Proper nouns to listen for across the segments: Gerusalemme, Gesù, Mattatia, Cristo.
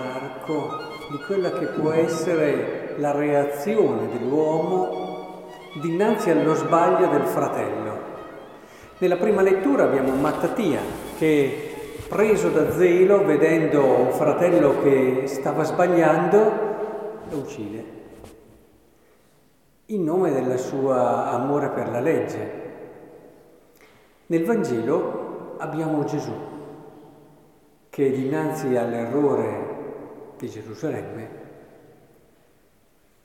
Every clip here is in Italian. l'arco di quella che può essere la reazione dell'uomo dinanzi allo sbaglio del fratello. Nella prima lettura abbiamo Mattatia che, preso da zelo, vedendo un fratello che stava sbagliando, lo uccide in nome del suo amore per la legge. Nel Vangelo abbiamo Gesù che dinanzi all'errore di Gerusalemme,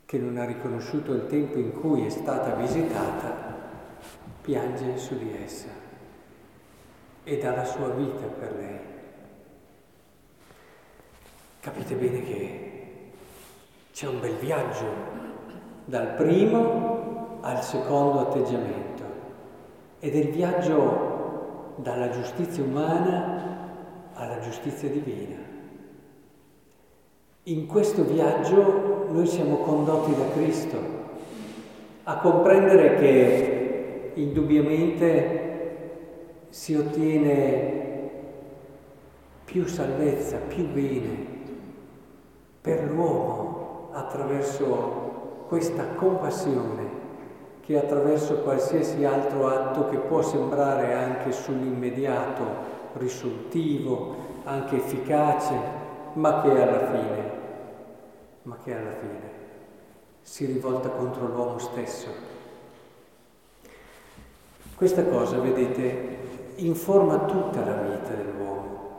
che non ha riconosciuto il tempo in cui è stata visitata, piange su di essa e dà la sua vita per lei. Capite bene che c'è un bel viaggio dal primo al secondo atteggiamento, ed è il viaggio dalla giustizia umana alla giustizia divina. In questo viaggio noi siamo condotti da Cristo a comprendere che indubbiamente si ottiene più salvezza, più bene per l'uomo attraverso questa compassione che attraverso qualsiasi altro atto che può sembrare anche sull'immediato risolutivo, anche efficace, ma che alla fine si rivolta contro l'uomo stesso. Questa cosa, vedete, informa tutta la vita dell'uomo,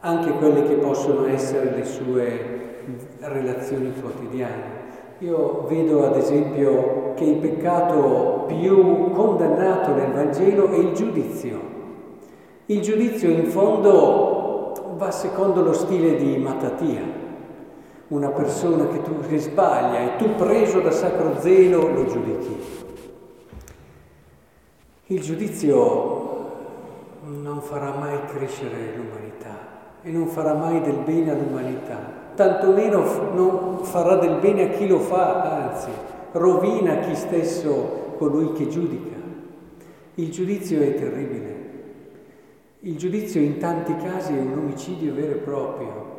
anche quelle che possono essere le sue relazioni quotidiane. Io vedo, ad esempio, che il peccato più condannato nel Vangelo è il giudizio. Il giudizio, in fondo, va secondo lo stile di Mattatia. Una persona che sbaglia e tu, preso da sacro zelo, lo giudichi. Il giudizio non farà mai crescere l'umanità e non farà mai del bene all'umanità, tantomeno non farà del bene a chi lo fa, anzi, rovina chi stesso colui che giudica. Il giudizio è terribile. Il giudizio in tanti casi è un omicidio vero e proprio.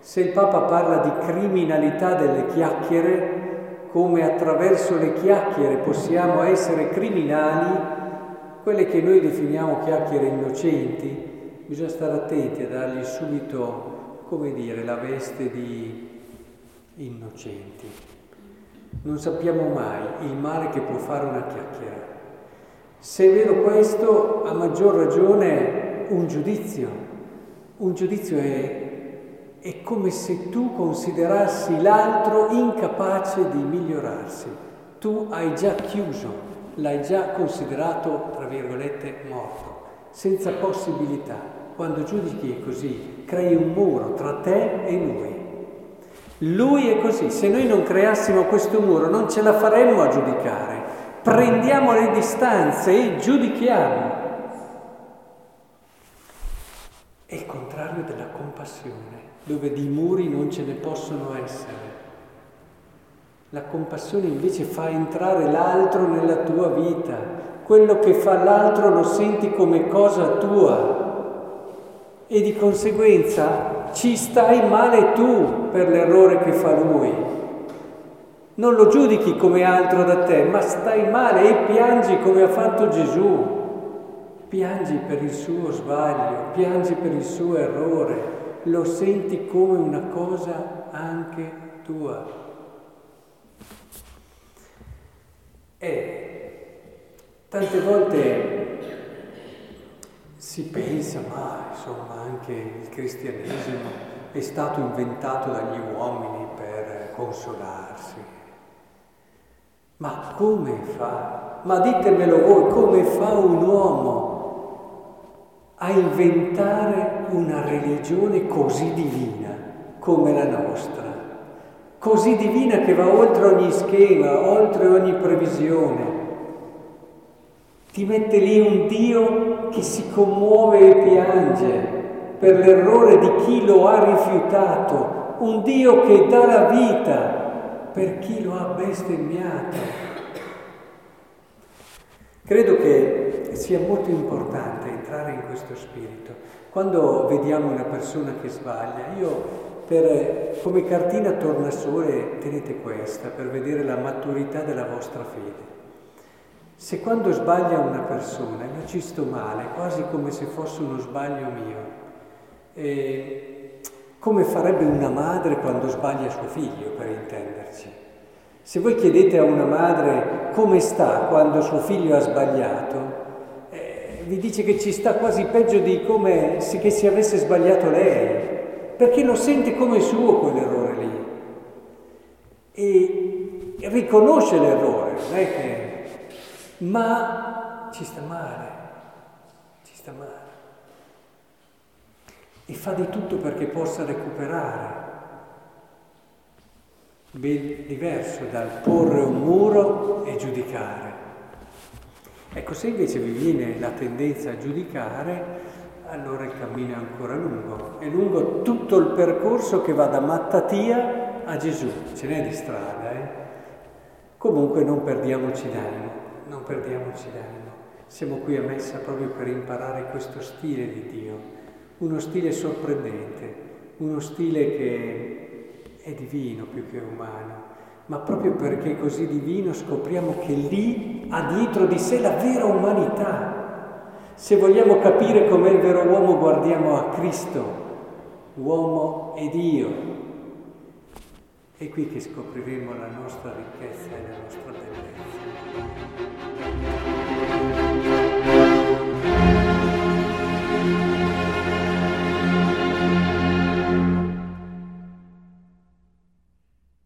Se il Papa parla di criminalità delle chiacchiere, come attraverso le chiacchiere possiamo essere criminali, quelle che noi definiamo chiacchiere innocenti, bisogna stare attenti a dargli subito, la veste di innocenti. Non sappiamo mai il male che può fare una chiacchiera. Se è vero questo, a maggior ragione un giudizio. Un giudizio è come se tu considerassi l'altro incapace di migliorarsi. Tu hai già chiuso, l'hai già considerato, tra virgolette, morto, senza possibilità. Quando giudichi è così, crei un muro tra te e lui. Lui è così. Se noi non creassimo questo muro, non ce la faremmo a giudicare. Prendiamo le distanze e giudichiamo. È il contrario della compassione, dove di muri non ce ne possono essere. La compassione invece fa entrare l'altro nella tua vita. Quello che fa l'altro lo senti come cosa tua e di conseguenza ci stai male tu per l'errore che fa lui. Non lo giudichi come altro da te, ma stai male e piangi come ha fatto Gesù. Piangi per il suo sbaglio, piangi per il suo errore. Lo senti come una cosa anche tua. Tante volte si pensa, anche il cristianesimo è stato inventato dagli uomini per consolarsi. Ma come fa? Ma ditemelo voi, come fa un uomo a inventare una religione così divina come la nostra? Così divina che va oltre ogni schema, oltre ogni previsione. Ti mette lì un Dio che si commuove e piange per l'errore di chi lo ha rifiutato, un Dio che dà la vita per chi lo ha bestemmiato. Credo che sia molto importante entrare in questo spirito. Quando vediamo una persona che sbaglia, io come cartina tornasole tenete questa per vedere la maturità della vostra fede. Se quando sbaglia una persona io ci sto male, quasi come se fosse uno sbaglio mio, come farebbe una madre quando sbaglia suo figlio, per intenderci. Se voi chiedete a una madre come sta quando suo figlio ha sbagliato, vi dice che ci sta quasi peggio di come se che si avesse sbagliato lei, perché lo sente come suo quell'errore lì e riconosce l'errore, non è che... ma ci sta male e fa di tutto perché possa recuperare. Ben diverso dal porre un muro e giudicare. Ecco, se invece vi viene la tendenza a giudicare, allora il cammino è ancora lungo. È lungo tutto il percorso che va da Mattatia a Gesù. Ce n'è di strada, eh? Comunque non perdiamoci d'animo. Siamo qui a Messa proprio per imparare questo stile di Dio. Uno stile sorprendente, uno stile che è divino più che umano, ma proprio perché è così divino scopriamo che lì ha dietro di sé la vera umanità. Se vogliamo capire com'è il vero uomo, guardiamo a Cristo, uomo e Dio. È qui che scopriremo la nostra ricchezza e la nostra bellezza.